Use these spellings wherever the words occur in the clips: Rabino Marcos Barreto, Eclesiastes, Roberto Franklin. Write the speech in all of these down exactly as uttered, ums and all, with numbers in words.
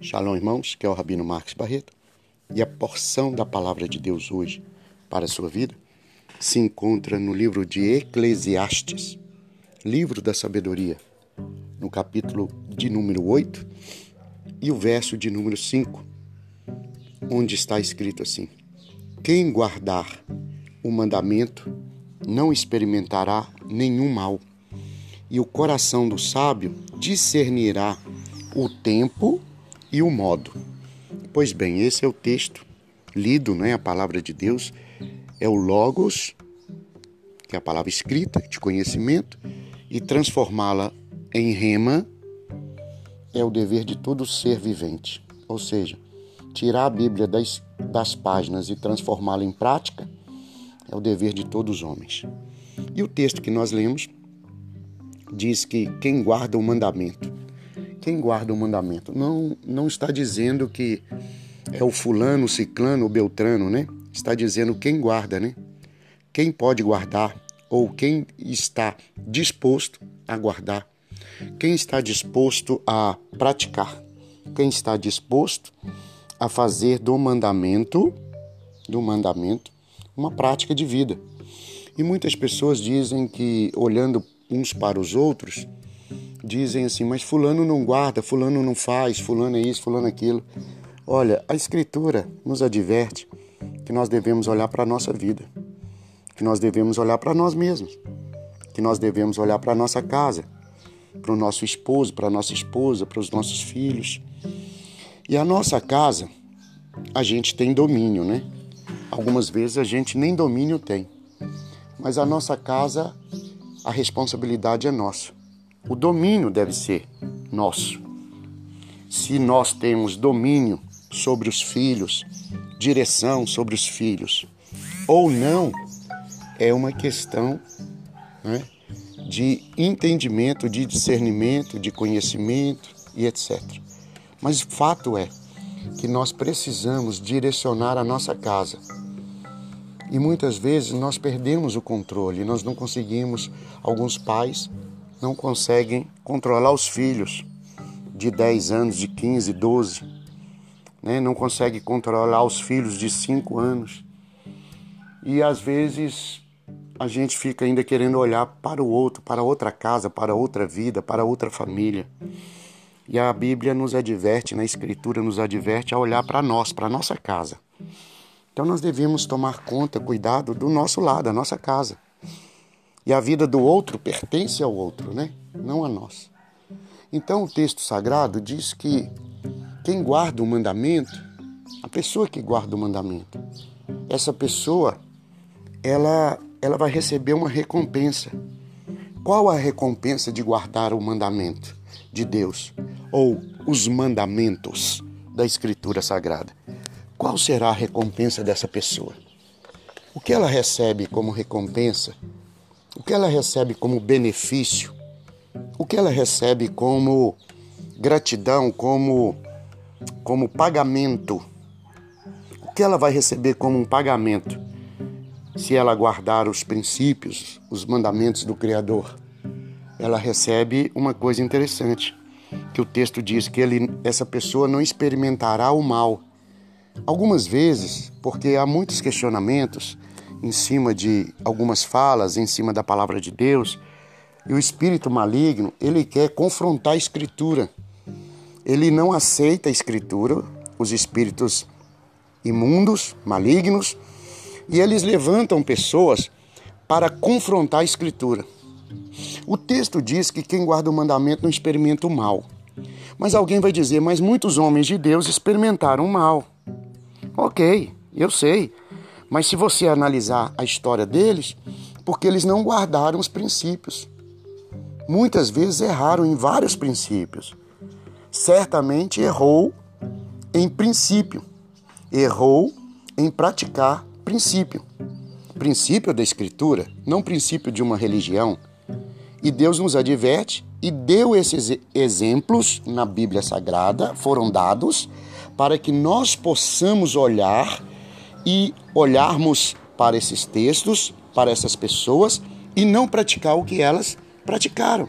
Shalom, irmãos, que é o Rabino Marcos Barreto, e a porção da palavra de Deus hoje para a sua vida se encontra no livro de Eclesiastes, livro da sabedoria, no capítulo de número oito e o verso de número cinco, onde está escrito assim: quem guardar o mandamento não experimentará nenhum mal, e o coração do sábio discernirá o tempo e o modo. Pois bem, esse é o texto lido, né? A palavra de Deus é o Logos, que é a palavra escrita, de conhecimento, e transformá-la em rema é o dever de todo ser vivente. Ou seja, tirar a Bíblia das, das páginas e transformá-la em prática é o dever de todos os homens. E o texto que nós lemos diz que quem guarda o mandamento, quem guarda o mandamento, não, não está dizendo que é o fulano, o ciclano, o beltrano, né? Está dizendo quem guarda, né? Quem pode guardar ou quem está disposto a guardar, quem está disposto a praticar, quem está disposto a fazer do mandamento, do mandamento, uma prática de vida. E muitas pessoas dizem que, olhando uns para os outros, dizem assim, mas fulano não guarda, fulano não faz, fulano é isso, fulano é aquilo. Olha, a Escritura nos adverte que nós devemos olhar para a nossa vida, que nós devemos olhar para nós mesmos, que nós devemos olhar para a nossa casa, para o nosso esposo, para a nossa esposa, para os nossos filhos. E a nossa casa, a gente tem domínio, né? Algumas vezes a gente nem domínio tem, mas a nossa casa, a responsabilidade é nossa. O domínio deve ser nosso. Se nós temos domínio sobre os filhos, direção sobre os filhos, ou não, é uma questão, né, de entendimento, de discernimento, de conhecimento e etcétera. Mas o fato é que nós precisamos direcionar a nossa casa. E muitas vezes nós perdemos o controle, nós não conseguimos, alguns pais não conseguem controlar os filhos de dez anos, de quinze, doze, né? Não conseguem controlar os filhos de cinco anos. E às vezes a gente fica ainda querendo olhar para o outro, para outra casa, para outra vida, para outra família. E a Bíblia nos adverte, na Escritura nos adverte a olhar para nós, para a nossa casa. Então nós devemos tomar conta, cuidado do nosso lar, da nossa casa. E a vida do outro pertence ao outro, né? Não a nós. Então o texto sagrado diz que quem guarda o mandamento, a pessoa que guarda o mandamento, essa pessoa, ela, ela vai receber uma recompensa. Qual a recompensa de guardar o mandamento de Deus? Ou os mandamentos da Escritura Sagrada? Qual será a recompensa dessa pessoa? O que ela recebe como recompensa? O que ela recebe como benefício? O que ela recebe como gratidão, como, como pagamento? O que ela vai receber como um pagamento se ela guardar os princípios, os mandamentos do Criador? Ela recebe uma coisa interessante, que o texto diz que ele, essa pessoa não experimentará o mal. Algumas vezes, porque há muitos questionamentos em cima de algumas falas, em cima da palavra de Deus, e o espírito maligno, ele quer confrontar a Escritura. Ele não aceita a Escritura, os espíritos imundos, malignos, e eles levantam pessoas para confrontar a Escritura. O texto diz que quem guarda o mandamento não experimenta o mal. Mas alguém vai dizer, mas muitos homens de Deus experimentaram o mal. Ok, eu sei. Mas se você analisar a história deles, porque eles não guardaram os princípios. Muitas vezes erraram em vários princípios. Certamente errou em princípio. Errou em praticar princípio. Princípio da Escritura, não princípio de uma religião. E Deus nos adverte e deu esses exemplos na Bíblia Sagrada, foram dados, para que nós possamos olhar e olharmos para esses textos, para essas pessoas, e não praticar o que elas praticaram.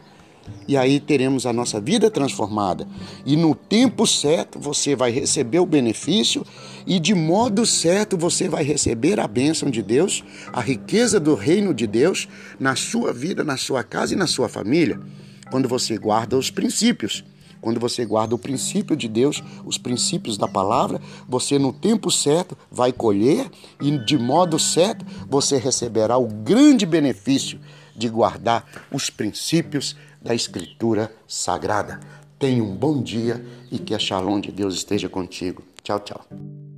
E aí teremos a nossa vida transformada. E no tempo certo você vai receber o benefício e de modo certo você vai receber a bênção de Deus, a riqueza do reino de Deus na sua vida, na sua casa e na sua família. Quando você guarda os princípios, quando você guarda o princípio de Deus, os princípios da palavra, você no tempo certo vai colher e de modo certo você receberá o grande benefício de guardar os princípios da Escritura Sagrada. Tenha um bom dia e que a Shalom de Deus esteja contigo. Tchau, tchau.